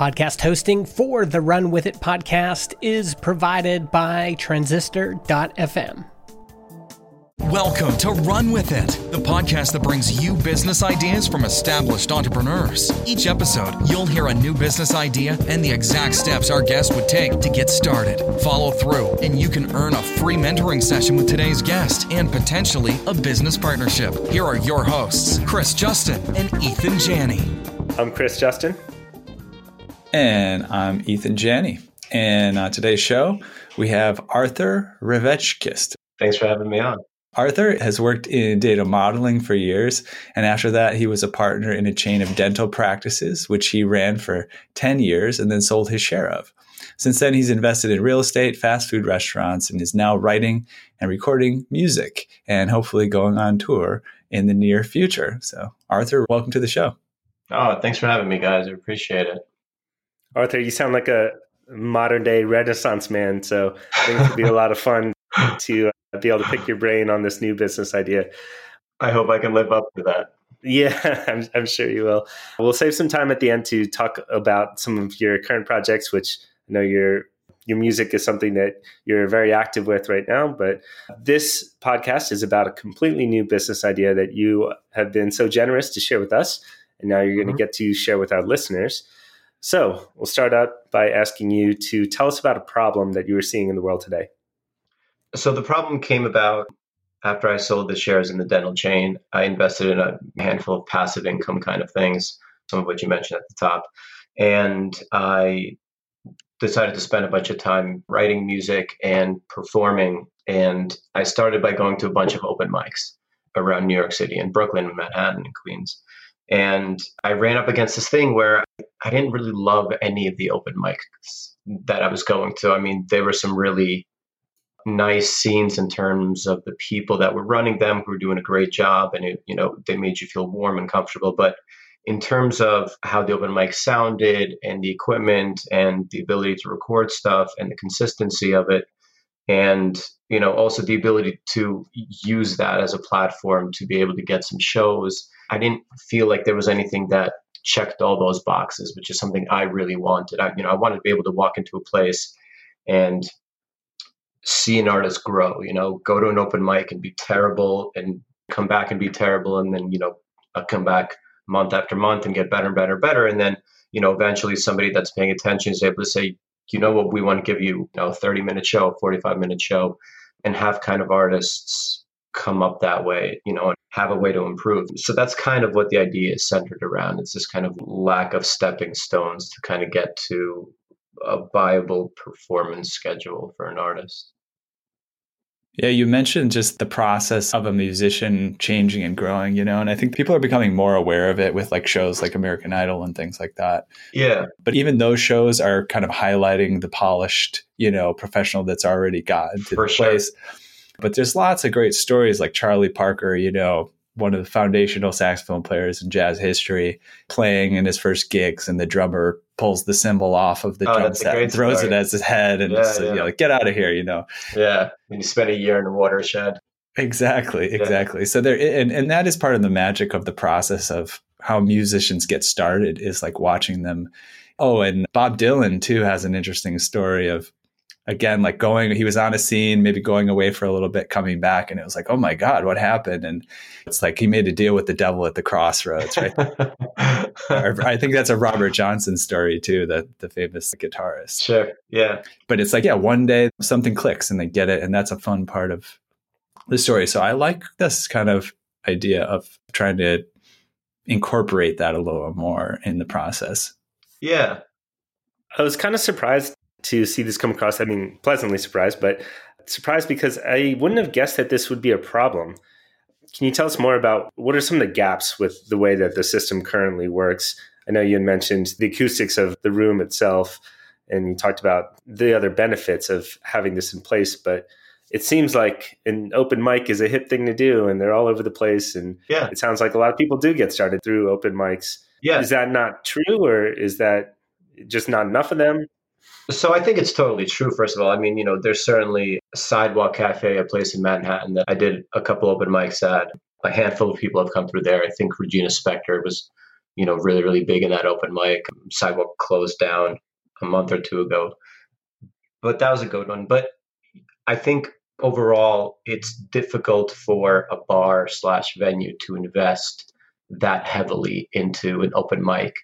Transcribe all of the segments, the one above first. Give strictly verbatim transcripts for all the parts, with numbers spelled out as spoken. Podcast hosting for the Run With It podcast is provided by transistor dot f m. Welcome to Run With It, the podcast that brings you business ideas from established entrepreneurs. Each episode, you'll hear a new business idea and the exact steps our guest would take to get started. Follow through, and you can earn a free mentoring session with today's guest and potentially a business partnership. Here are your hosts, Chris Justin and Ethan Janney. I'm Chris Justin. And I'm Ethan Janney. And on today's show, we have Arthur Revechkist. Thanks for having me on. Arthur has worked in data modeling for years, and after that, he was a partner in a chain of dental practices, which he ran for ten years and then sold his share of. Since then, he's invested in real estate, fast food restaurants, and is now writing and recording music and hopefully going on tour in the near future. So, Arthur, welcome to the show. Oh, thanks for having me, guys. I appreciate it. Arthur, you sound like a modern-day Renaissance man, so I think it would be a lot of fun to be able to pick your brain on this new business idea. I hope I can live up to that. Yeah, I'm, I'm sure you will. We'll save some time at the end to talk about some of your current projects, which I know your your music is something that you're very active with right now. But this podcast is about a completely new business idea that you have been so generous to share with us, and now you're mm-hmm. going to get to share with our listeners. So we'll start out by asking you to tell us about a problem that you are seeing in the world today. So the problem came about after I sold the shares in the dental chain. I invested in a handful of passive income kind of things, some of which you mentioned at the top. And I decided to spend a bunch of time writing music and performing. And I started by going to a bunch of open mics around New York City and Brooklyn and Manhattan and Queens. And I ran up against this thing where I didn't really love any of the open mics that I was going to. I mean, there were some really nice scenes in terms of the people that were running them who were doing a great job, and it, you know, they made you feel warm and comfortable. But in terms of how the open mic sounded and the equipment and the ability to record stuff and the consistency of it, and you know, also the ability to use that as a platform to be able to get some shows, I didn't feel like there was anything that checked all those boxes, which is something I really wanted. I, you know, I wanted to be able to walk into a place and see an artist grow, you know, go to an open mic and be terrible and come back and be terrible. And then, you know, I'll come back month after month and get better and better and better. And then, you know, eventually somebody that's paying attention is able to say, you know what, we want to give you, you know, a thirty minute show, forty-five minute show, and have kind of artists come up that way, you know, and have a way to improve. So that's kind of what the idea is centered around. It's this kind of lack of stepping stones to kind of get to a viable performance schedule for an artist. Yeah, you mentioned just the process of a musician changing and growing, you know, and I think people are becoming more aware of it with like shows like American Idol and things like that. Yeah. But even those shows are kind of highlighting the polished, you know, professional that's already gotten to the place. But there's lots of great stories like Charlie Parker, you know, one of the foundational saxophone players in jazz history, playing in his first gigs, and the drummer pulls the cymbal off of the oh, drum set and throws story. It at his head and yeah, just, yeah. you know, like, get out of here, you know. Yeah. And you spent a year in a watershed. Exactly. Exactly. Yeah. So there, and, and that is part of the magic of the process of how musicians get started, is like watching them. Oh, and Bob Dylan too has an interesting story of, again, like going, he was on a scene, maybe going away for a little bit, coming back. And it was like, oh my God, what happened? And it's like, he made a deal with the devil at the crossroads, right? I think that's a Robert Johnson story too, the, the famous guitarist. Sure, yeah. But it's like, yeah, one day something clicks and they get it. And that's a fun part of the story. So I like this kind of idea of trying to incorporate that a little more in the process. Yeah. I was kind of surprised to see this come across. I mean, pleasantly surprised, but surprised because I wouldn't have guessed that this would be a problem. Can you tell us more about what are some of the gaps with the way that the system currently works? I know you had mentioned the acoustics of the room itself, and you talked about the other benefits of having this in place, but it seems like an open mic is a hip thing to do, and they're all over the place. And yeah, it sounds like a lot of people do get started through open mics. Yeah. Is that not true, or is that just not enough of them? So I think it's totally true, first of all. I mean, you know, there's certainly Sidewalk Cafe, a place in Manhattan that I did a couple open mics at. A handful of people have come through there. I think Regina Spector was you know, really, really big in that open mic. Sidewalk closed down a month or two ago, but that was a good one. But I think overall, it's difficult for a bar slash venue to invest that heavily into an open mic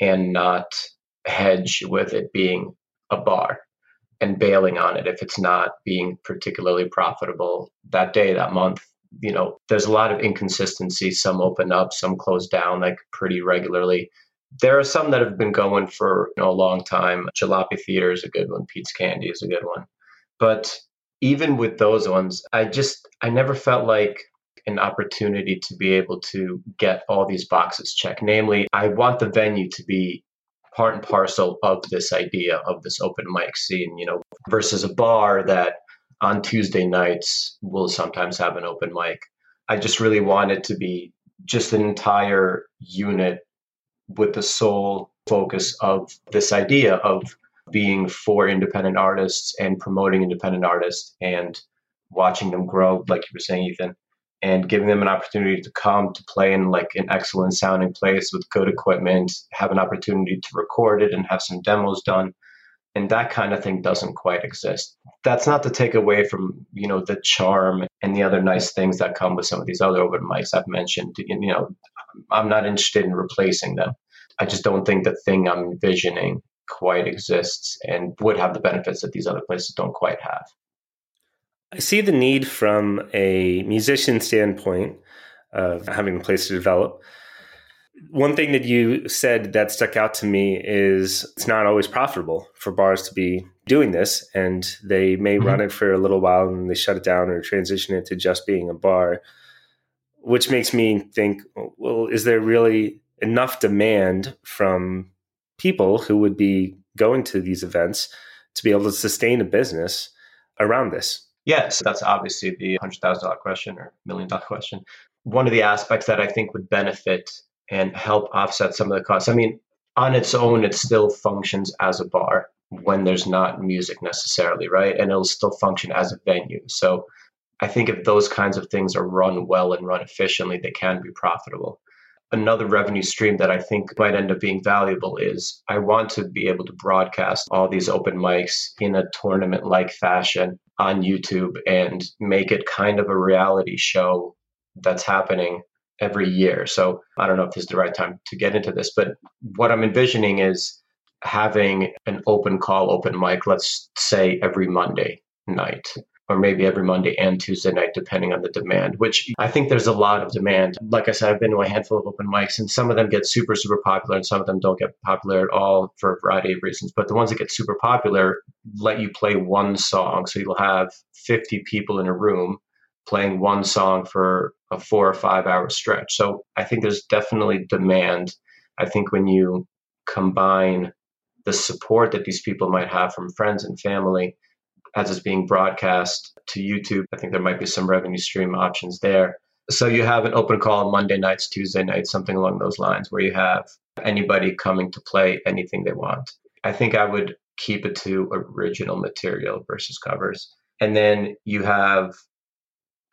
and not hedge with it being a bar and bailing on it if it's not being particularly profitable that day, that month. You know, there's a lot of inconsistency. Some open up, some close down like pretty regularly. There are some that have been going for, you know, a long time. Jalopy Theater is a good one. Pete's Candy is a good one. But even with those ones, I just, I never felt like an opportunity to be able to get all these boxes checked. Namely, I want the venue to be part and parcel of this idea of this open mic scene, you know, versus a bar that on Tuesday nights will sometimes have an open mic. I just really want it to be just an entire unit with the sole focus of this idea of being for independent artists and promoting independent artists and watching them grow, like you were saying, Ethan, and giving them an opportunity to come to play in like an excellent sounding place with good equipment, have an opportunity to record it and have some demos done. And that kind of thing doesn't quite exist. That's not to take away from, you know, the charm and the other nice things that come with some of these other open mics I've mentioned. You know, I'm not interested in replacing them. I just don't think the thing I'm envisioning quite exists and would have the benefits that these other places don't quite have. I see the need from a musician standpoint of having a place to develop. One thing that you said that stuck out to me is it's not always profitable for bars to be doing this, and they may mm-hmm. run it for a little while and they shut it down or transition it to just being a bar, which makes me think, well, is there really enough demand from people who would be going to these events to be able to sustain a business around this? Yes, that's obviously the one hundred thousand dollars question or million dollar question. One of the aspects that I think would benefit and help offset some of the costs. I mean, on its own, it still functions as a bar when there's not music necessarily, right? And it'll still function as a venue. So I think if those kinds of things are run well and run efficiently, they can be profitable. Another revenue stream that I think might end up being valuable is I want to be able to broadcast all these open mics in a tournament-like fashion on YouTube and make it kind of a reality show that's happening every year. So I don't know if this is the right time to get into this, but what I'm envisioning is having an open call, open mic, let's say every Monday night, or maybe every Monday and Tuesday night, depending on the demand, which I think there's a lot of demand. Like I said, I've been to a handful of open mics and some of them get super, super popular and some of them don't get popular at all for a variety of reasons. But the ones that get super popular let you play one song. So you'll have fifty people in a room playing one song for a four or five hour stretch. So I think there's definitely demand. I think when you combine the support that these people might have from friends and family as it's being broadcast to YouTube, I think there might be some revenue stream options there. So you have an open call Monday nights, Tuesday nights, something along those lines where you have anybody coming to play anything they want. I think I would keep it to original material versus covers. And then you have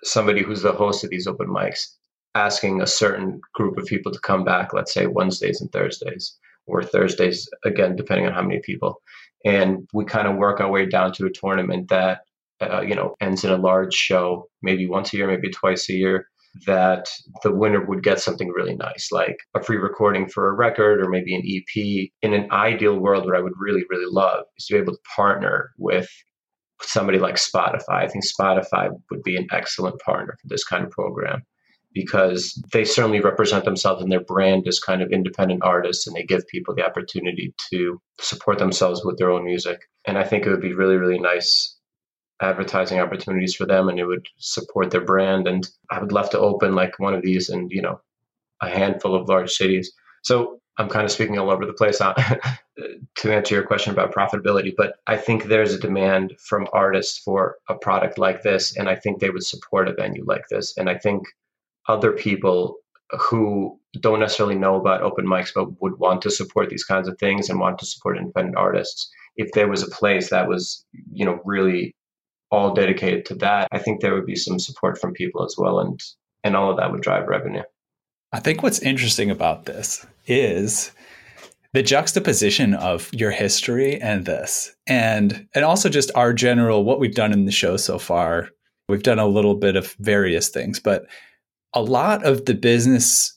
somebody who's the host of these open mics asking a certain group of people to come back, let's say Wednesdays and Thursdays, or Thursdays, again, depending on how many people. And we kind of work our way down to a tournament that, uh, you know, ends in a large show, maybe once a year, maybe twice a year, that the winner would get something really nice, like a free recording for a record or maybe an E P. In an ideal world, what I would really, really love is to be able to partner with somebody like Spotify. I think Spotify would be an excellent partner for this kind of program because they certainly represent themselves and their brand as kind of independent artists, and they give people the opportunity to support themselves with their own music. And I think it would be really, really nice advertising opportunities for them, and it would support their brand. And I would love to open like one of these in, you know, a handful of large cities. So I'm kind of speaking all over the place to answer your question about profitability, but I think there's a demand from artists for a product like this, and I think they would support a venue like this. And I think other people who don't necessarily know about open mics but would want to support these kinds of things and want to support independent artists, if there was a place that was, you know, really all dedicated to that, I think there would be some support from people as well, and and all of that would drive revenue. I think what's interesting about this is the juxtaposition of your history and this, and and also just our general, what we've done in the show so far. We've done a little bit of various things, but a lot of the business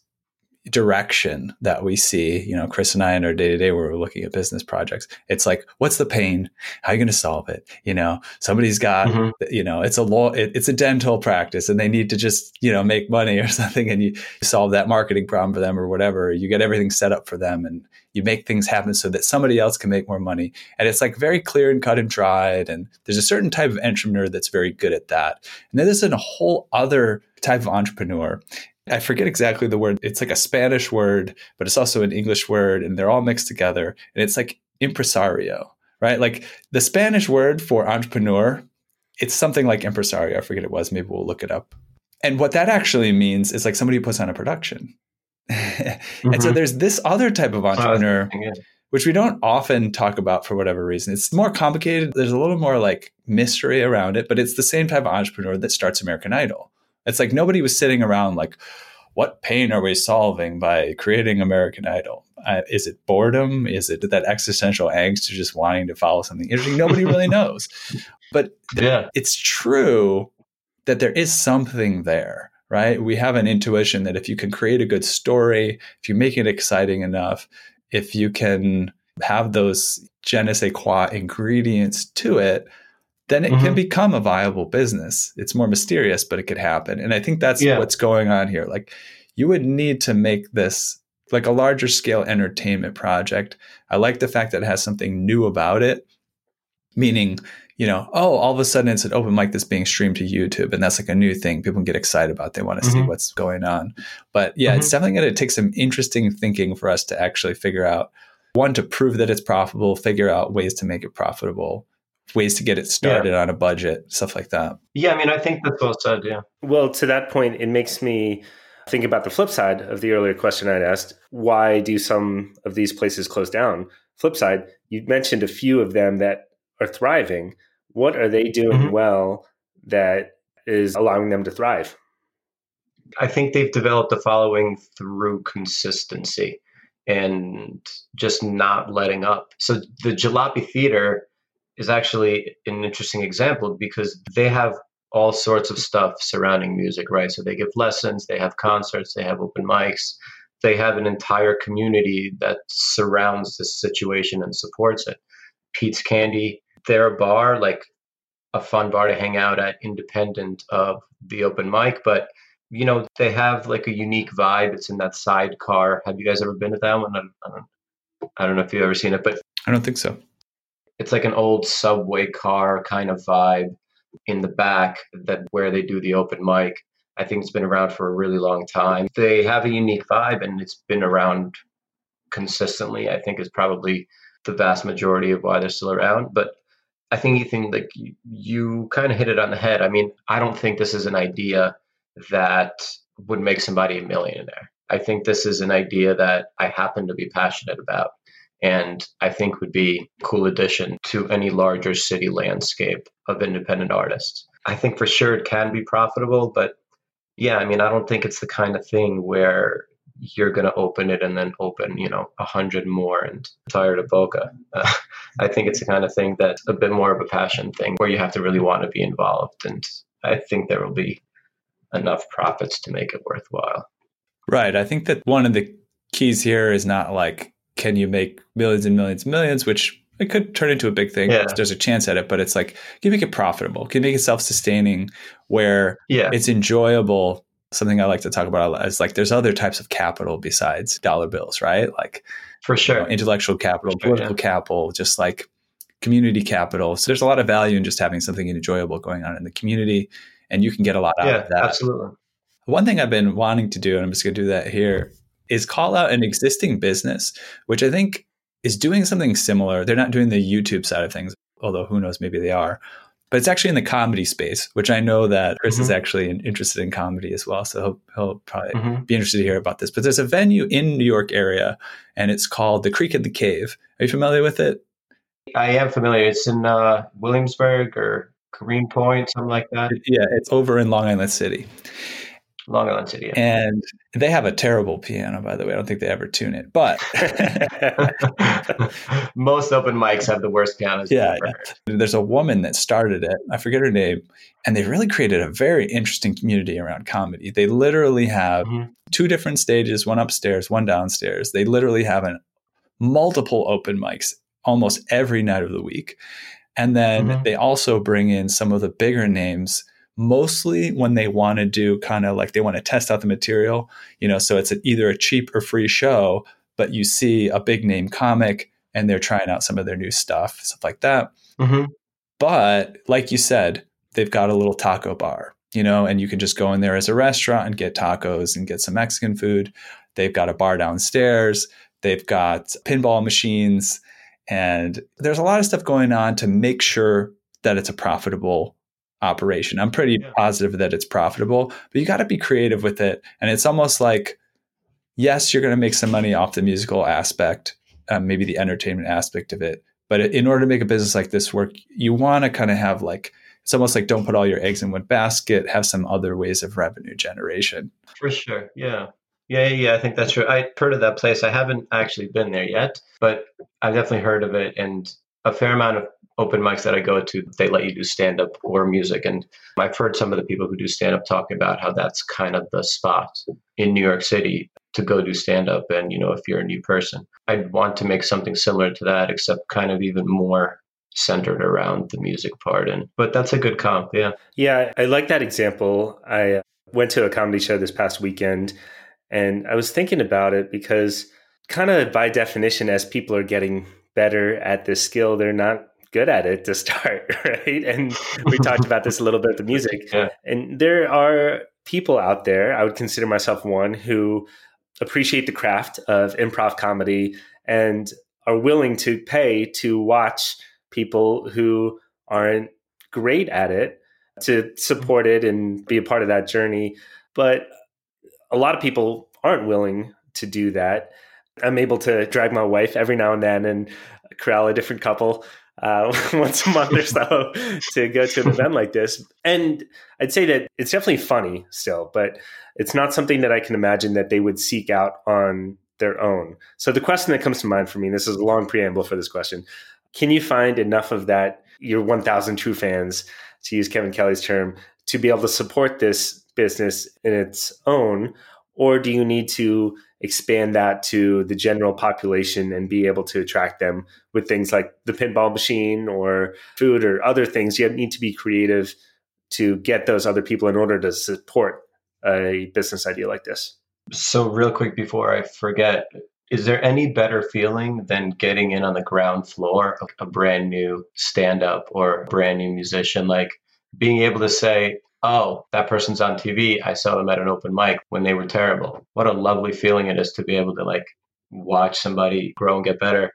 direction that we see, you know, Chris and I in our day-to-day where we're looking at business projects, it's like, what's the pain? How are you going to solve it? You know, somebody's got, mm-hmm. you know, it's a law, it, it's a dental practice and they need to just, you know, make money or something, and you solve that marketing problem for them or whatever. You get everything set up for them and you make things happen so that somebody else can make more money. And it's like very clear and cut and dried. And there's a certain type of entrepreneur that's very good at that. And then there's a whole other type of entrepreneur. I forget exactly the word. It's like a Spanish word, but it's also an English word, and they're all mixed together. And it's like impresario, right? Like the Spanish word for entrepreneur, it's something like impresario. I forget it was. Maybe we'll look it up. And what that actually means is like somebody who puts on a production. mm-hmm. And so there's this other type of entrepreneur, oh, yeah. which we don't often talk about for whatever reason. It's more complicated. There's a little more like mystery around it, but it's the same type of entrepreneur that starts American Idol. It's like nobody was sitting around like, what pain are we solving by creating American Idol? Uh, is it boredom? Is it that existential angst of just wanting to follow something interesting? Nobody really knows. But th- yeah. it's true that there is something there, right? We have an intuition that if you can create a good story, if you make it exciting enough, if you can have those je ne sais quoi ingredients to it, then it mm-hmm. can become a viable business. It's more mysterious, but it could happen. And I think that's yeah. what's going on here. Like you would need to make this like a larger scale entertainment project. I like the fact that it has something new about it, meaning, you know, oh, all of a sudden it's an open mic that's being streamed to YouTube. And that's like a new thing people can get excited about. They want to mm-hmm. see what's going on. But yeah, mm-hmm. it's definitely going to take some interesting thinking for us to actually figure out, one, to prove that it's profitable, figure out ways to make it profitable, ways to get it started yeah. on a budget, stuff like that. Yeah, I mean, I think that's well said, yeah. Well, to that point, it makes me think about the flip side of the earlier question I'd asked. Why do some of these places close down? Flip side, you mentioned a few of them that are thriving. What are they doing mm-hmm. well that is allowing them to thrive? I think they've developed a following through consistency and just not letting up. So the Jalopy Theater is actually an interesting example because they have all sorts of stuff surrounding music, right? So they give lessons, they have concerts, they have open mics, they have an entire community that surrounds this situation and supports it. Pete's Candy, they're a bar, like a fun bar to hang out at, independent of the open mic, but you know, they have like a unique vibe. It's in that sidecar. Have you guys ever been to that one? I don't, I don't know if you've ever seen it, but I don't think so. It's like an old subway car kind of vibe in the back that where they do the open mic. I think it's been around for a really long time. They have a unique vibe and it's been around consistently. I think is probably the vast majority of why they're still around. But I think Ethan, like you, you kind of hit it on the head. I mean, I don't think this is an idea that would make somebody a millionaire. I think this is an idea that I happen to be passionate about. And I think would be a cool addition to any larger city landscape of independent artists. I think for sure it can be profitable, but yeah, I mean, I don't think it's the kind of thing where you're going to open it and then open, you know, a hundred more and tired of Boca. Uh, I think it's the kind of thing that's a bit more of a passion thing where you have to really want to be involved. And I think there will be enough profits to make it worthwhile. Right. I think that one of the keys here is not like, can you make millions and millions and millions, which it could turn into a big thing. Yeah. There's a chance at it, but it's like, can you make it profitable? Can you make it self-sustaining where yeah. it's enjoyable? Something I like to talk about is like, there's other types of capital besides dollar bills, right? Like for sure, you know, intellectual capital, for political sure, yeah. capital, just like community capital. So there's a lot of value in just having something enjoyable going on in the community, and you can get a lot yeah, out of that. Absolutely. One thing I've been wanting to do, and I'm just going to do that here, is call out an existing business, which I think is doing something similar. They're not doing the YouTube side of things, although who knows, maybe they are. But it's actually in the comedy space, which I know that Chris mm-hmm. is actually interested in comedy as well. So he'll, he'll probably mm-hmm. be interested to hear about this. But there's a venue in New York area, and it's called The Creek and the Cave. Are you familiar with it? I am familiar. It's in uh, Williamsburg or Greenpoint, something like that. Yeah, it's over in Long Island City. Long Island City. Yeah. And they have a terrible piano, by the way. I don't think they ever tune it, but most open mics have the worst pianos. Yeah, yeah. There's a woman that started it. I forget her name. And they really created a very interesting community around comedy. They literally have mm-hmm. two different stages, one upstairs, one downstairs. They literally have an multiple open mics almost every night of the week. And then mm-hmm. they also bring in some of the bigger names, mostly when they want to do kind of like they want to test out the material, you know, so it's a, either a cheap or free show, but you see a big name comic and they're trying out some of their new stuff, stuff like that. Mm-hmm. But like you said, they've got a little taco bar, you know, and you can just go in there as a restaurant and get tacos and get some Mexican food. They've got a bar downstairs. They've got pinball machines. And there's a lot of stuff going on to make sure that it's a profitable operation. I'm pretty yeah. positive that it's profitable, but you got to be creative with it. And it's almost like, yes, you're going to make some money off the musical aspect, um, maybe the entertainment aspect of it. But in order to make a business like this work, you want to kind of have like, it's almost like don't put all your eggs in one basket, have some other ways of revenue generation. For sure. Yeah. Yeah, yeah, I think that's true. I've heard of that place. I haven't actually been there yet, but I've definitely heard of it. And a fair amount of open mics that I go to, they let you do stand-up or music. And I've heard some of the people who do stand-up talk about how that's kind of the spot in New York City to go do stand-up. And, you know, if you're a new person, I'd want to make something similar to that, except kind of even more centered around the music part. And but that's a good comp, yeah. Yeah, I like that example. I went to a comedy show this past weekend. And I was thinking about it because kind of by definition, as people are getting better at this skill, they're not good at it to start, right? And we talked about this a little bit with the music. Yeah. And there are people out there, I would consider myself one, who appreciate the craft of improv comedy and are willing to pay to watch people who aren't great at it to support it and be a part of that journey. But a lot of people aren't willing to do that. I'm able to drag my wife every now and then and corral a different couple uh, once a month or so to go to an event like this. And I'd say that it's definitely funny still, but it's not something that I can imagine that they would seek out on their own. So the question that comes to mind for me, and this is a long preamble for this question, can you find enough of that, your one thousand true fans, to use Kevin Kelly's term, to be able to support this business in its own, or do you need to expand that to the general population and be able to attract them with things like the pinball machine or food or other things? You need to be creative to get those other people in order to support a business idea like this. So real quick before I forget, is there any better feeling than getting in on the ground floor of a brand new stand-up or a brand new musician? Like being able to say, oh, that person's on T V. I saw them at an open mic when they were terrible. What a lovely feeling it is to be able to like watch somebody grow and get better.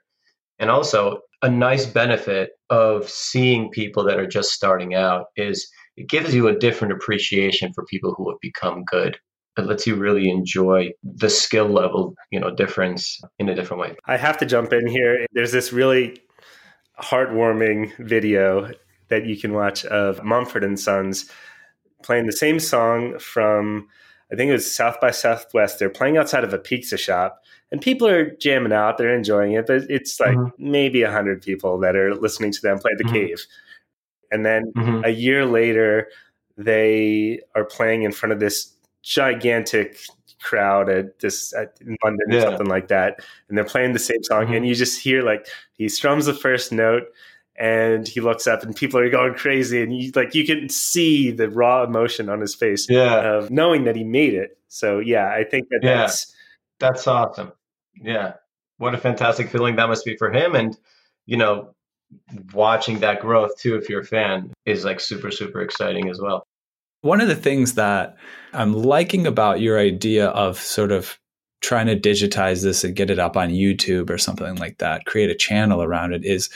And also a nice benefit of seeing people that are just starting out is it gives you a different appreciation for people who have become good. It lets you really enjoy the skill level, you know, difference in a different way. I have to jump in here. There's this really heartwarming video that you can watch of Mumford and Sons playing the same song from, I think it was South by Southwest. They're playing outside of a pizza shop and people are jamming out. They're enjoying it, but it's like mm-hmm. maybe a hundred people that are listening to them play The mm-hmm. Cave. And then mm-hmm. a year later, they are playing in front of this gigantic crowd at this at, in London yeah. or something like that. And they're playing the same song. Mm-hmm. And you just hear like, he strums the first note and he looks up and people are going crazy. And you, like, you can see the raw emotion on his face yeah. of knowing that he made it. So, yeah, I think that yeah. that's... That's awesome. Yeah. What a fantastic feeling that must be for him. And, you know, watching that growth too, if you're a fan, is like super, super exciting as well. One of the things that I'm liking about your idea of sort of trying to digitize this and get it up on YouTube or something like that, create a channel around it, is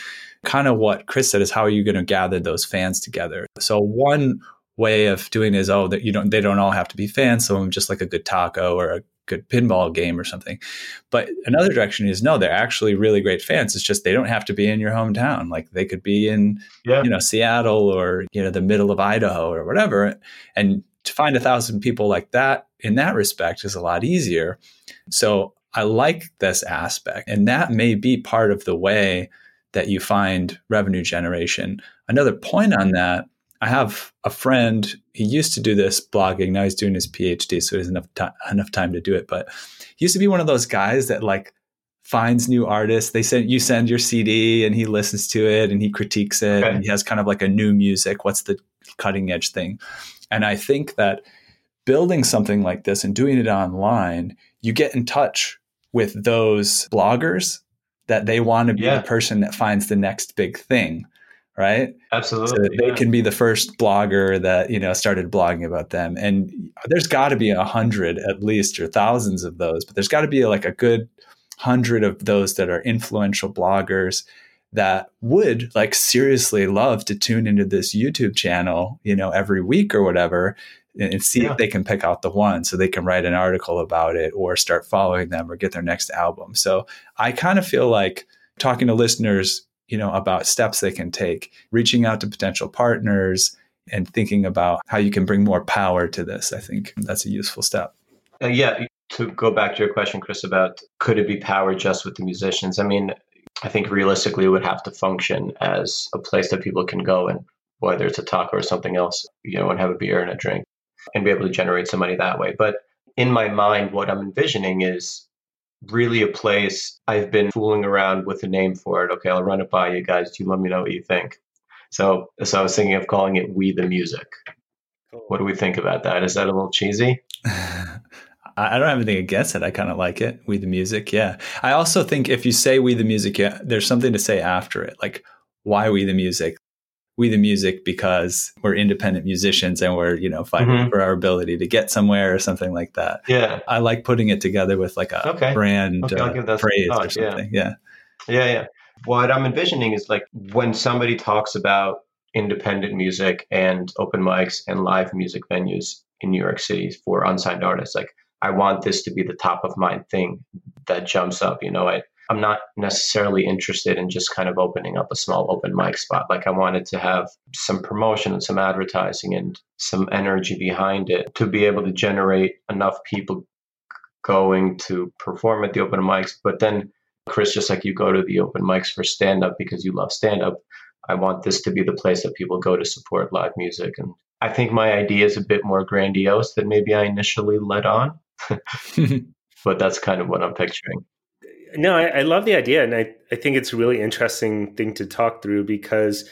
kind of what Chris said is how are you going to gather those fans together? So one way of doing it is, oh, that you don't, they don't all have to be fans. So I'm just like a good taco or a good pinball game or something. But another direction is, no, they're actually really great fans. It's just, they don't have to be in your hometown. Like they could be in, yeah. you know, Seattle or, you know, the middle of Idaho or whatever. And to find a thousand people like that in that respect is a lot easier. So I like this aspect, and that may be part of the way that you find revenue generation. Another point on that, I have a friend, he used to do this blogging, now he's doing his PhD, so he doesn't have t- enough time to do it, but he used to be one of those guys that like finds new artists. They send, you send your C D and he listens to it and he critiques it, okay. And he has kind of like a new music, what's the cutting edge thing? And I think that building something like this and doing it online, you get in touch with those bloggers that they want to be yeah. the person that finds the next big thing. Right? Absolutely. So they yeah. can be the first blogger that, you know, started blogging about them. And there's got to be a hundred at least, or thousands of those, but there's got to be like a good hundred of those that are influential bloggers that would like seriously love to tune into this YouTube channel, you know, every week or whatever, and, and see yeah. if they can pick out the one so they can write an article about it or start following them or get their next album. So I kind of feel like talking to listeners, you know, about steps they can take, reaching out to potential partners and thinking about how you can bring more power to this. I think that's a useful step. Uh, yeah. To go back to your question, Chris, about could it be power just with the musicians? I mean, I think realistically it would have to function as a place that people can go and whether it's a taco or something else, you know, and have a beer and a drink and be able to generate some money that way. But in my mind, what I'm envisioning is really a place I've been fooling around with a name for it. Okay, I'll run it by you guys. You let me know what you think. So so I was thinking of calling it We The Music. Cool. What do we think about that? Is that a little cheesy? I don't have anything against it. I kind of like it. We The Music, yeah. I also think if you say We The Music, yeah, there's something to say after it. Like, why We The Music? We The Music because we're independent musicians and we're, you know, fighting mm-hmm. for our ability to get somewhere or something like that. Yeah. I like putting it together with like a okay. brand okay, uh, phrase some or something. Yeah. yeah. Yeah. Yeah. What I'm envisioning is like when somebody talks about independent music and open mics and live music venues in New York City for unsigned artists, like I want this to be the top of mind thing that jumps up, you know, I, I'm not necessarily interested in just kind of opening up a small open mic spot. Like I wanted to have some promotion and some advertising and some energy behind it to be able to generate enough people going to perform at the open mics. But then, Chris, just like you go to the open mics for stand-up because you love stand-up, I want this to be the place that people go to support live music. And I think my idea is a bit more grandiose than maybe I initially let on, but that's kind of what I'm picturing. No, I, I love the idea. And I, I think it's a really interesting thing to talk through because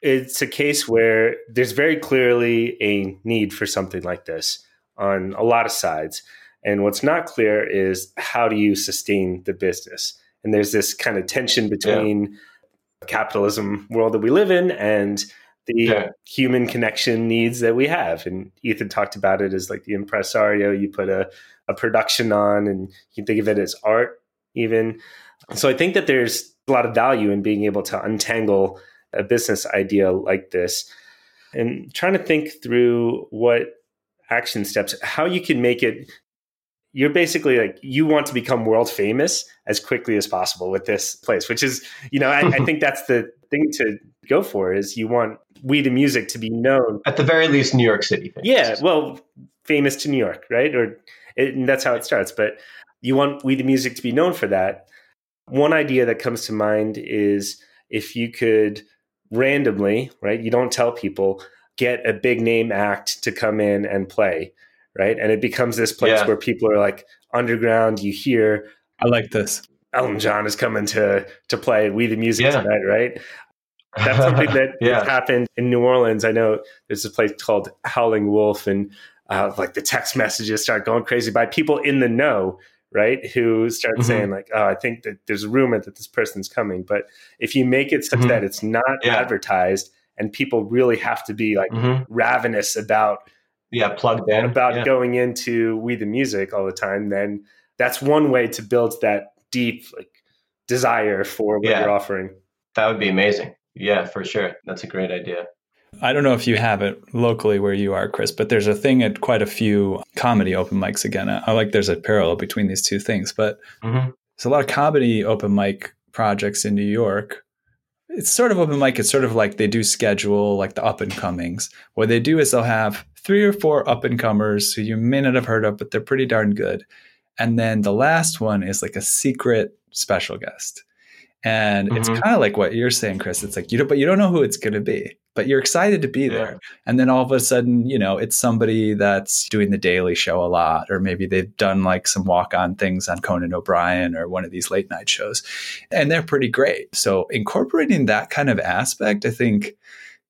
it's a case where there's very clearly a need for something like this on a lot of sides. And what's not clear is how do you sustain the business? And there's this kind of tension between yeah. the capitalism world that we live in and the yeah. human connection needs that we have. And Ethan talked about it as like the impresario. You put a, a production on and you can think of it as art. Even so, I think that there's a lot of value in being able to untangle a business idea like this and trying to think through what action steps, how you can make it. You're basically like, you want to become world famous as quickly as possible with this place, which is, you know, I, I think that's the thing to go for is you want We The Music to be known. At the very least, New York City famous. Yeah, well, famous to New York, right? Or it, and that's how it starts. But you want We The Music to be known for that. One idea that comes to mind is if you could randomly, right, you don't tell people, get a big name act to come in and play, right? And it becomes this place yeah. where people are like underground, you hear. I like this. Elton John is coming to to play We The Music yeah. tonight, right? That's something that yeah. happened in New Orleans. I know there's a place called Howling Wolf and uh, like the text messages start going crazy by people in the know, right? Who start mm-hmm. saying like, oh, I think that there's a rumor that this person's coming. But if you make it such mm-hmm. that it's not yeah. advertised and people really have to be like mm-hmm. ravenous about, yeah, plugged in about yeah. going into We The Music all the time, then that's one way to build that deep like desire for what yeah. you're offering. That would be amazing. Yeah, for sure. That's a great idea. I don't know if you have it locally where you are, Chris, but there's a thing at quite a few comedy open mics. Again, I like there's a parallel between these two things, but mm-hmm. there's a lot of comedy open mic projects in New York. it's sort of open mic. It's sort of like they do schedule like the up and comings. What they do is they'll have three or four up and comers who you may not have heard of, but they're pretty darn good. And then the last one is like a secret special guest. And mm-hmm. it's kind of like what you're saying, Chris. It's like, you don't, but you don't know who it's going to be, but you're excited to be there. Yeah. And then all of a sudden, you know, it's somebody that's doing the Daily Show a lot, or maybe they've done like some walk-on things on Conan O'Brien or one of these late night shows, and they're pretty great. So incorporating that kind of aspect, I think,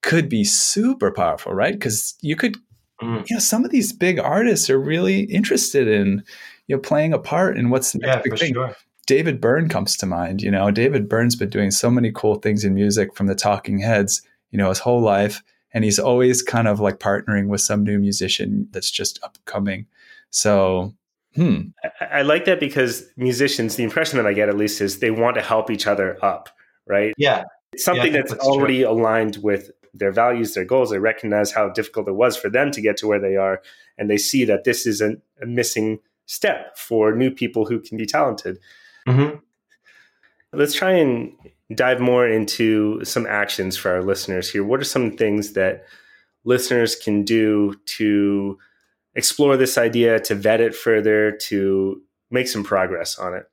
could be super powerful, right? Because you could, mm. you know, some of these big artists are really interested in, you know, playing a part in what's the next yeah, big for thing. Sure. David Byrne comes to mind. You know, David Byrne's been doing so many cool things in music from the Talking Heads, you know, his whole life. And he's always kind of like partnering with some new musician that's just upcoming. So, hmm. I, I like that, because musicians, the impression that I get at least is they want to help each other up, right? Yeah. It's something yeah, that's, that's already true. aligned with their values, their goals. They recognize how difficult it was for them to get to where they are. And they see that this is a, a missing step for new people who can be talented. Mm-hmm. Let's try and dive more into some actions for our listeners here. What are some things that listeners can do to explore this idea, to vet it further, to make some progress on it?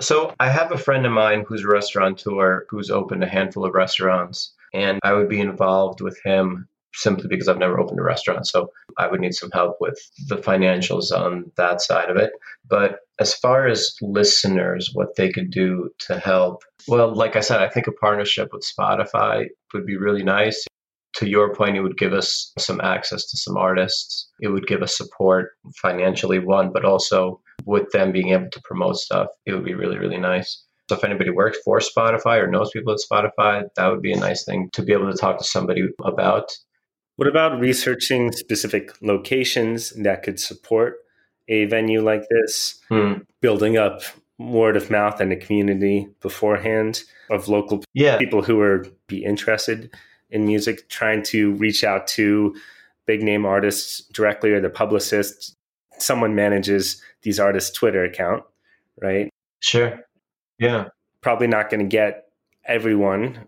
So I have a friend of mine who's a restaurateur who's opened a handful of restaurants, and I would be involved with him simply because I've never opened a restaurant. So I would need some help with the financials on that side of it. But as far as listeners, what they could do to help, well, like I said, I think a partnership with Spotify would be really nice. To your point, it would give us some access to some artists. It would give us support financially, one, but also with them being able to promote stuff, it would be really, really nice. So if anybody works for Spotify or knows people at Spotify, that would be a nice thing to be able to talk to somebody about. What about researching specific locations that could support a venue like this, hmm. building up word of mouth and a community beforehand of local yeah. people who are be interested in music, trying to reach out to big name artists directly or the publicist? Someone manages these artists' Twitter account, right? Sure. Yeah. Probably not going to get everyone.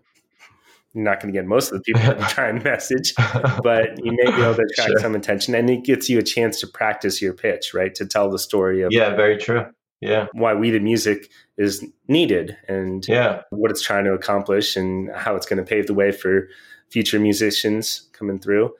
You're not going to get most of the people that try and message, but you may be able to attract sure. some attention, and it gets you a chance to practice your pitch, right? To tell the story of yeah, very true. Yeah, why We The Music is needed, and yeah. what it's trying to accomplish, and how it's going to pave the way for future musicians coming through.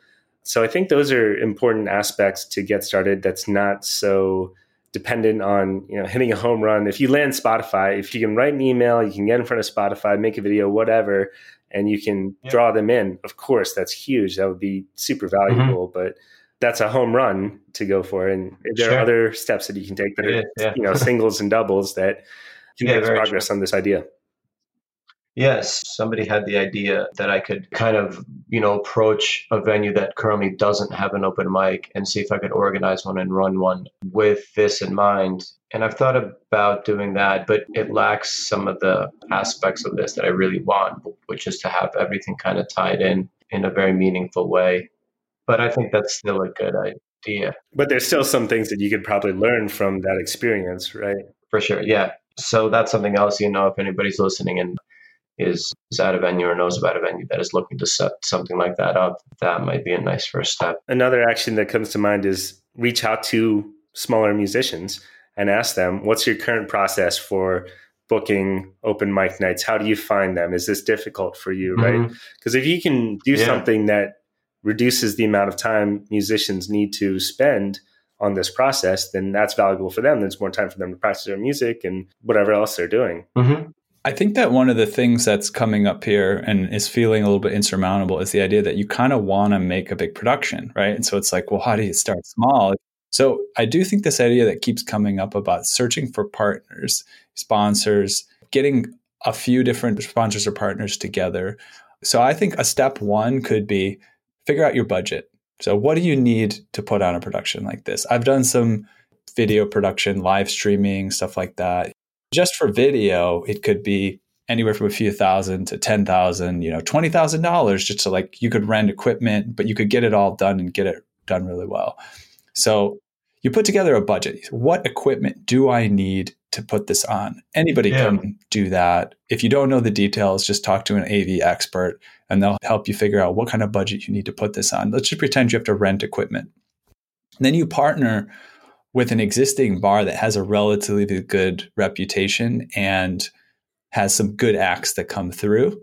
So I think those are important aspects to get started. That's not so dependent on, you know, hitting a home run. If you land Spotify, if you can write an email, you can get in front of Spotify, make a video, whatever. And you can yeah. draw them in. Of course, that's huge. That would be super valuable, mm-hmm. but that's a home run to go for. And there sure. are other steps that you can take that it are, is, yeah. you know, singles and doubles that can yeah, make progress true. on this idea. Yes, somebody had the idea that I could kind of, you know, approach a venue that currently doesn't have an open mic and see if I could organize one and run one with this in mind. And I've thought about doing that, but it lacks some of the aspects of this that I really want, which is to have everything kind of tied in in a very meaningful way. But I think that's still a good idea. But there's still some things that you could probably learn from that experience, right? For sure, yeah. So that's something else, you know, if anybody's listening and is, is at a venue or knows about a venue that is looking to set something like that up, that might be a nice first step. Another action that comes to mind is reach out to smaller musicians and ask them, what's your current process for booking open mic nights? How do you find them? Is this difficult for you, mm-hmm. right? Because if you can do yeah. something that reduces the amount of time musicians need to spend on this process, then that's valuable for them. There's more time for them to practice their music and whatever else they're doing. Mm-hmm. I think that one of the things that's coming up here and is feeling a little bit insurmountable is the idea that you kind of want to make a big production, right? And so it's like, well, how do you start small? So I do think this idea that keeps coming up about searching for partners, sponsors, getting a few different sponsors or partners together. So I think a step one could be figure out your budget. So what do you need to put on a production like this? I've done some video production, live streaming, stuff like that. Just for video, it could be anywhere from a few thousand to ten thousand, you know, twenty thousand dollars just to like, you could rent equipment, but you could get it all done and get it done really well. So you put together a budget. What equipment do I need to put this on? Anybody yeah. can do that. If you don't know the details, just talk to an A V expert and they'll help you figure out what kind of budget you need to put this on. Let's just pretend you have to rent equipment. And then you partner with an existing bar that has a relatively good reputation and has some good acts that come through.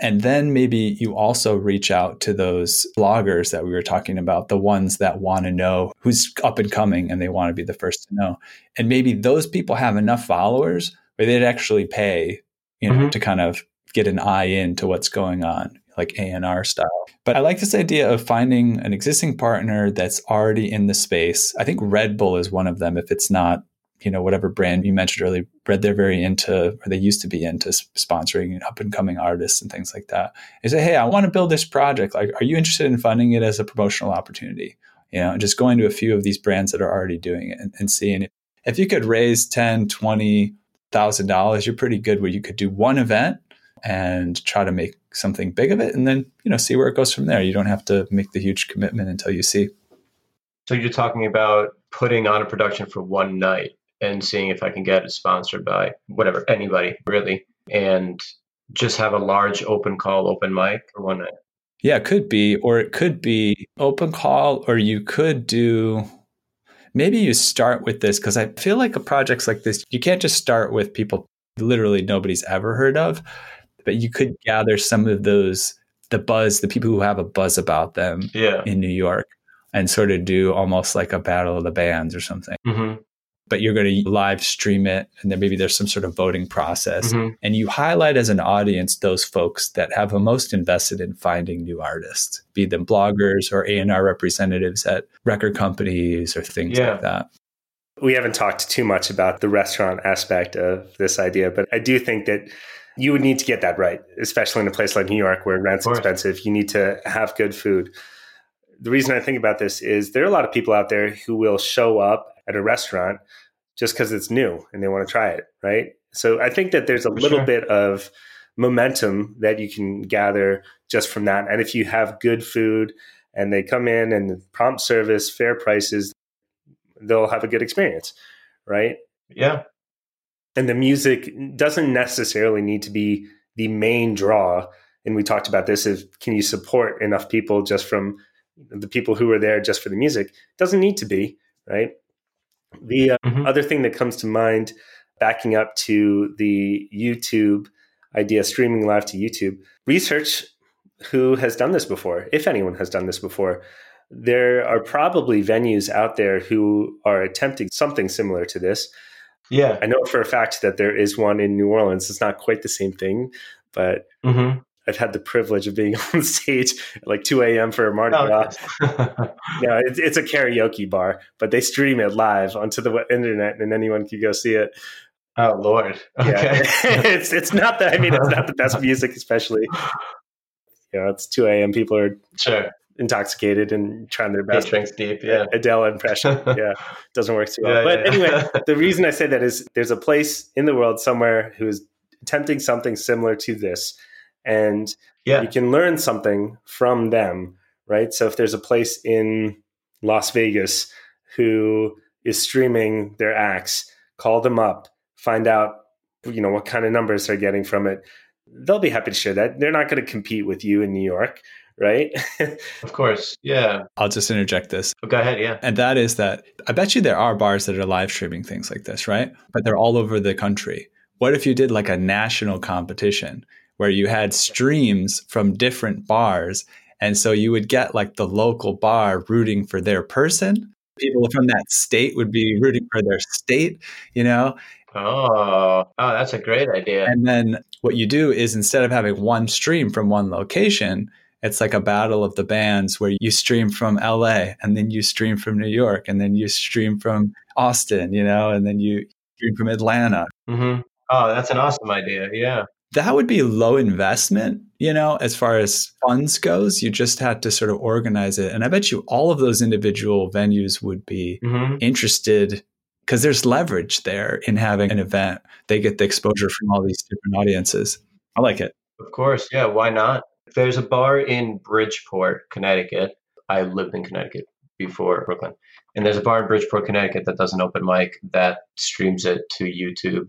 And then maybe you also reach out to those bloggers that we were talking about, the ones that want to know who's up and coming and they want to be the first to know. And maybe those people have enough followers where they'd actually pay, you know, mm-hmm. to kind of get an eye into what's going on, like A and R style. But I like this idea of finding an existing partner that's already in the space. I think Red Bull is one of them, if it's not, you know, whatever brand you mentioned earlier. Red, they're very into, or they used to be into sponsoring up and coming artists and things like that. They say, hey, I want to build this project. Like, are you interested in funding it as a promotional opportunity? You know, just going to a few of these brands that are already doing it and, and seeing if you could raise ten thousand dollars, twenty thousand dollars, you're pretty good where you could do one event and try to make something big of it. And then, you know, see where it goes from there. You don't have to make the huge commitment until you see. So you're talking about putting on a production for one night and seeing if I can get it sponsored by whatever, anybody really, and just have a large open call, open mic for one night. Yeah, it could be, or it could be open call, or you could do, maybe you start with this, because I feel like a projects like this, you can't just start with people literally nobody's ever heard of, but you could gather some of those, the buzz, the people who have a buzz about them yeah. in New York and sort of do almost like a battle of the bands or something. Mm-hmm. But you're going to live stream it. And then maybe there's some sort of voting process. Mm-hmm. And you highlight as an audience those folks that have the most invested in finding new artists, be them bloggers or A and R representatives at record companies or things yeah. like that. We haven't talked too much about the restaurant aspect of this idea, but I do think that you would need to get that right, especially in a place like New York where rent's expensive. You need to have good food. The reason I think about this is there are a lot of people out there who will show up at a restaurant just because it's new and they want to try it, right? So I think that there's a For little sure. bit of momentum that you can gather just from that. And if you have good food and they come in and prompt service, fair prices, they'll have a good experience, right? Yeah. And the music doesn't necessarily need to be the main draw. And we talked about this, is can you support enough people just from the people who are there just for the music? Doesn't need to be, right? The uh, mm-hmm. other thing that comes to mind, backing up to the YouTube idea, streaming live to YouTube, research who has done this before, if anyone has done this before. There are probably venues out there who are attempting something similar to this. Yeah. I know for a fact that there is one in New Orleans. It's not quite the same thing, but mm-hmm. I've had the privilege of being on stage at like two a.m. for a Mardi Gras. Oh, yes. No, it's, it's a karaoke bar, but they stream it live onto the internet and anyone can go see it. Oh, Lord. Okay. Yeah. it's it's not that, I mean, it's not the best music, especially. You know, it's two a.m. People are... Sure. intoxicated and trying their best. Drinks deep, yeah. Adele impression, yeah. Doesn't work too well. Yeah, but yeah. anyway, the reason I say that is there's a place in the world somewhere who is attempting something similar to this. And yeah. you can learn something from them, right? So if there's a place in Las Vegas who is streaming their acts, call them up, find out, you know, what kind of numbers they're getting from it. They'll be happy to share that. They're not going to compete with you in New York, right? Of course. Yeah. I'll just interject this. Oh, go ahead. Yeah. And that is that I bet you there are bars that are live streaming things like this, right? But they're all over the country. What if you did like a national competition where you had streams from different bars? And so you would get like the local bar rooting for their person. People from that state would be rooting for their state, you know? Oh, oh, that's a great idea. And then what you do is instead of having one stream from one location, it's like a battle of the bands where you stream from L A and then you stream from New York and then you stream from Austin, you know, and then you stream from Atlanta. Mm-hmm. Oh, that's an awesome idea. Yeah. That would be low investment, you know, as far as funds goes. You just had to sort of organize it. And I bet you all of those individual venues would be mm-hmm. interested, because there's leverage there in having an event. They get the exposure from all these different audiences. I like it. Of course. Yeah. Why not? There's a bar in Bridgeport, Connecticut. I lived in Connecticut before Brooklyn. And there's a bar in Bridgeport, Connecticut that does an open mic that streams it to YouTube.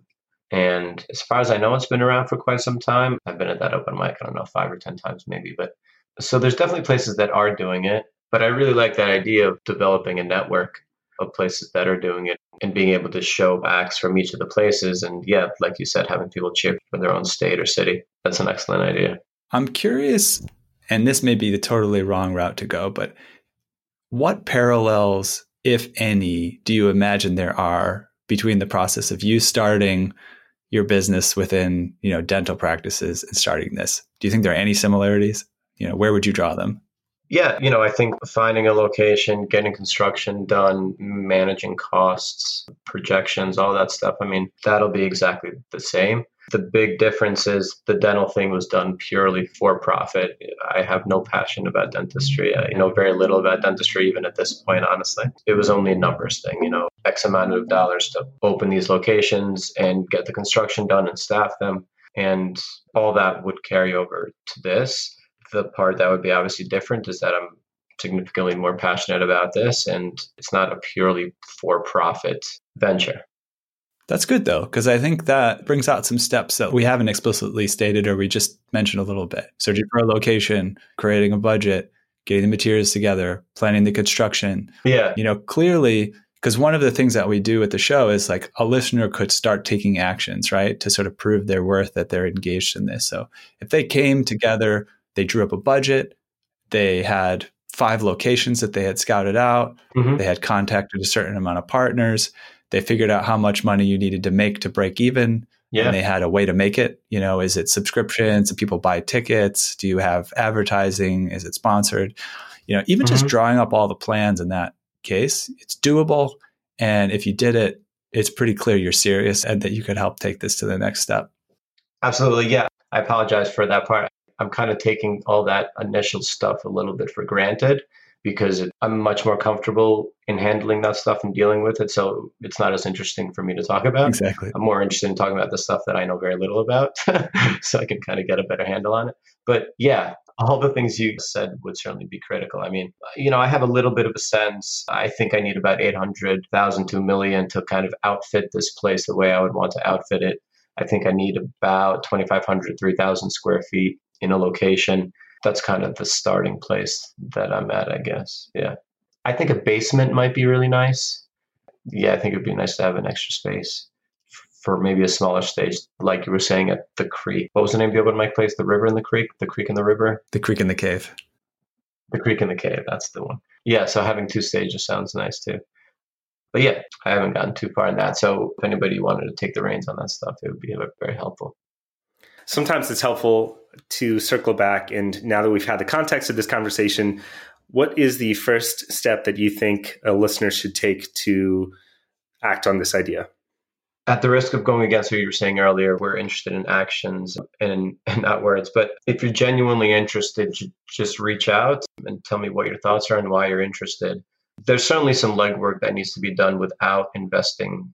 And as far as I know, it's been around for quite some time. I've been at that open mic, I don't know, five or ten times maybe. But so there's definitely places that are doing it. But I really like that idea of developing a network of places that are doing it and being able to show acts from each of the places. And yeah, like you said, having people cheer for their own state or city. That's an excellent idea. I'm curious, and this may be the totally wrong route to go, but what parallels, if any, do you imagine there are between the process of you starting your business within, you know, dental practices and starting this? Do you think there are any similarities? You know, where would you draw them? Yeah, you know, I think finding a location, getting construction done, managing costs, projections, all that stuff. I mean, that'll be exactly the same. The big difference is the dental thing was done purely for profit. I have no passion about dentistry. I know very little about dentistry, even at this point, honestly. It was only a numbers thing, you know, X amount of dollars to open these locations and get the construction done and staff them. And all that would carry over to this. The part that would be obviously different is that I'm significantly more passionate about this, and it's not a purely for-profit venture. That's good, though, because I think that brings out some steps that we haven't explicitly stated or we just mentioned a little bit. Searching for a location, creating a budget, getting the materials together, planning the construction. Yeah. You know, clearly, because one of the things that we do at the show is like a listener could start taking actions, right, to sort of prove their worth that they're engaged in this. So if they came together, they drew up a budget. They had five locations that they had scouted out. Mm-hmm. They had contacted a certain amount of partners. They figured out how much money you needed to make to break even. Yeah. And they had a way to make it. You know, is it subscriptions? Do people buy tickets? Do you have advertising? Is it sponsored? You know, even mm-hmm. just drawing up all the plans in that case, it's doable. And if you did it, it's pretty clear you're serious and that you could help take this to the next step. Absolutely. Yeah. I apologize for that part. I'm kind of taking all that initial stuff a little bit for granted because it, I'm much more comfortable in handling that stuff and dealing with it. So it's not as interesting for me to talk about. Exactly. I'm more interested in talking about the stuff that I know very little about so I can kind of get a better handle on it. But yeah, all the things you said would certainly be critical. I mean, you know, I have a little bit of a sense. I think I need about eight hundred thousand to a million to kind of outfit this place the way I would want to outfit it. I think I need about twenty-five hundred, three thousand square feet in a location. That's kind of the starting place that I'm at, I guess. Yeah. I think a basement might be really nice. Yeah, I think it'd be nice to have an extra space for maybe a smaller stage, like you were saying at the Creek. What was the name of the open mic place? The River and the Creek? The Creek and the River? The Creek and the Cave. The Creek and the Cave. That's the one. Yeah. So having two stages sounds nice too. But yeah, I haven't gotten too far in that. So if anybody wanted to take the reins on that stuff, it would be very helpful. Sometimes it's helpful to circle back, and now that we've had the context of this conversation, what is the first step that you think a listener should take to act on this idea? At the risk of going against what you were saying earlier, we're interested in actions and, and not words. But if you're genuinely interested, just reach out and tell me what your thoughts are and why you're interested. There's certainly some legwork that needs to be done without investing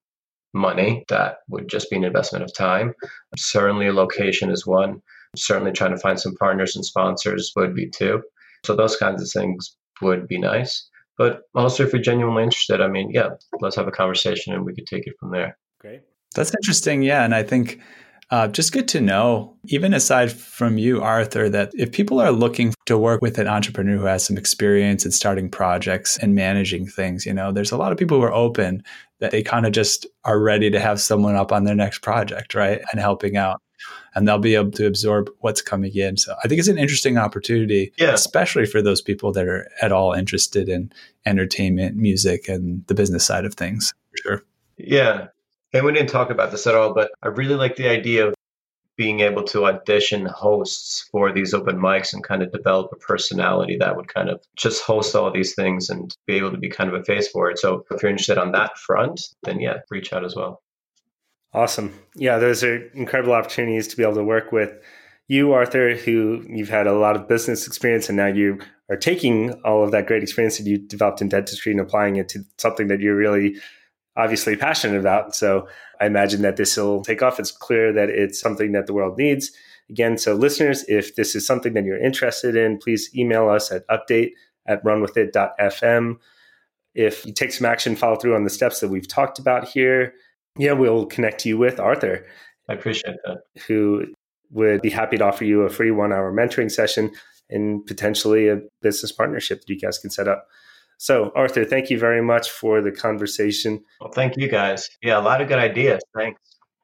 money. That would just be an investment of time. Certainly a location is one. Certainly trying to find some partners and sponsors would be too. So those kinds of things would be nice. But also if you're genuinely interested, I mean, yeah, let's have a conversation and we could take it from there. Great. That's interesting. Yeah. And I think uh, just good to know, even aside from you, Arthur, that if people are looking to work with an entrepreneur who has some experience in starting projects and managing things, you know, there's a lot of people who are open that they kind of just are ready to have someone up on their next project, right? And helping out. And they'll be able to absorb what's coming in. So I think it's an interesting opportunity, yeah. Especially for those people that are at all interested in entertainment, music, and the business side of things. For sure. Yeah. And we didn't talk about this at all, but I really like the idea of being able to audition hosts for these open mics and kind of develop a personality that would kind of just host all of these things and be able to be kind of a face for it. So if you're interested on that front, then yeah, reach out as well. Awesome. Yeah, those are incredible opportunities to be able to work with you, Arthur, who you've had a lot of business experience, and now you are taking all of that great experience that you developed in dentistry and applying it to something that you're really obviously passionate about. So I imagine that this will take off. It's clear that it's something that the world needs. Again, so listeners, if this is something that you're interested in, please email us at update at runwithit dot f m. if you take some action, follow through on the steps that we've talked about here, yeah, we'll connect you with Arthur. I appreciate that. Who would be happy to offer you a free one-hour mentoring session and potentially a business partnership that you guys can set up. So, Arthur, thank you very much for the conversation. Well, thank you guys. Yeah, a lot of good ideas. Thanks.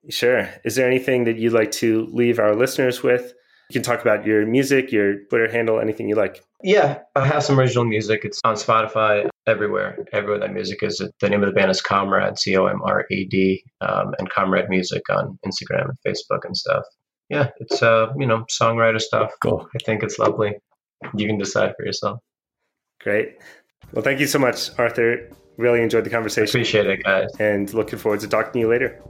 Sure. Is there anything that you'd like to leave our listeners with? You can talk about your music, your Twitter handle, anything you like. Yeah, I have some original music. It's on Spotify, everywhere. Everywhere that music is. The name of the band is Comrade, C O M R A D, um, and Comrade Music on Instagram and Facebook and stuff. Yeah, it's, uh, you know, songwriter stuff. Cool. I think it's lovely. You can decide for yourself. Great. Well, thank you so much, Arthur. Really enjoyed the conversation. Appreciate it, guys. And looking forward to talking to you later.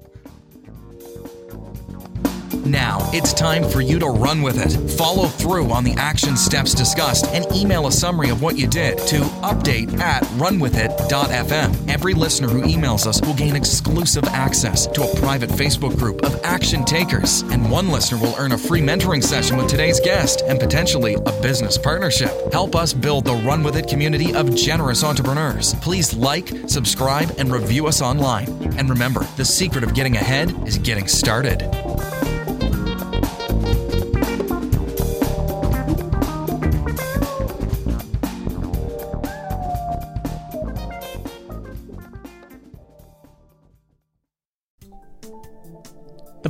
Now, it's time for you to run with it. Follow through on the action steps discussed and email a summary of what you did to update at runwithit dot f m. Every listener who emails us will gain exclusive access to a private Facebook group of action takers. And one listener will earn a free mentoring session with today's guest and potentially a business partnership. Help us build the Run With It community of generous entrepreneurs. Please like, subscribe, and review us online. And remember, the secret of getting ahead is getting started. The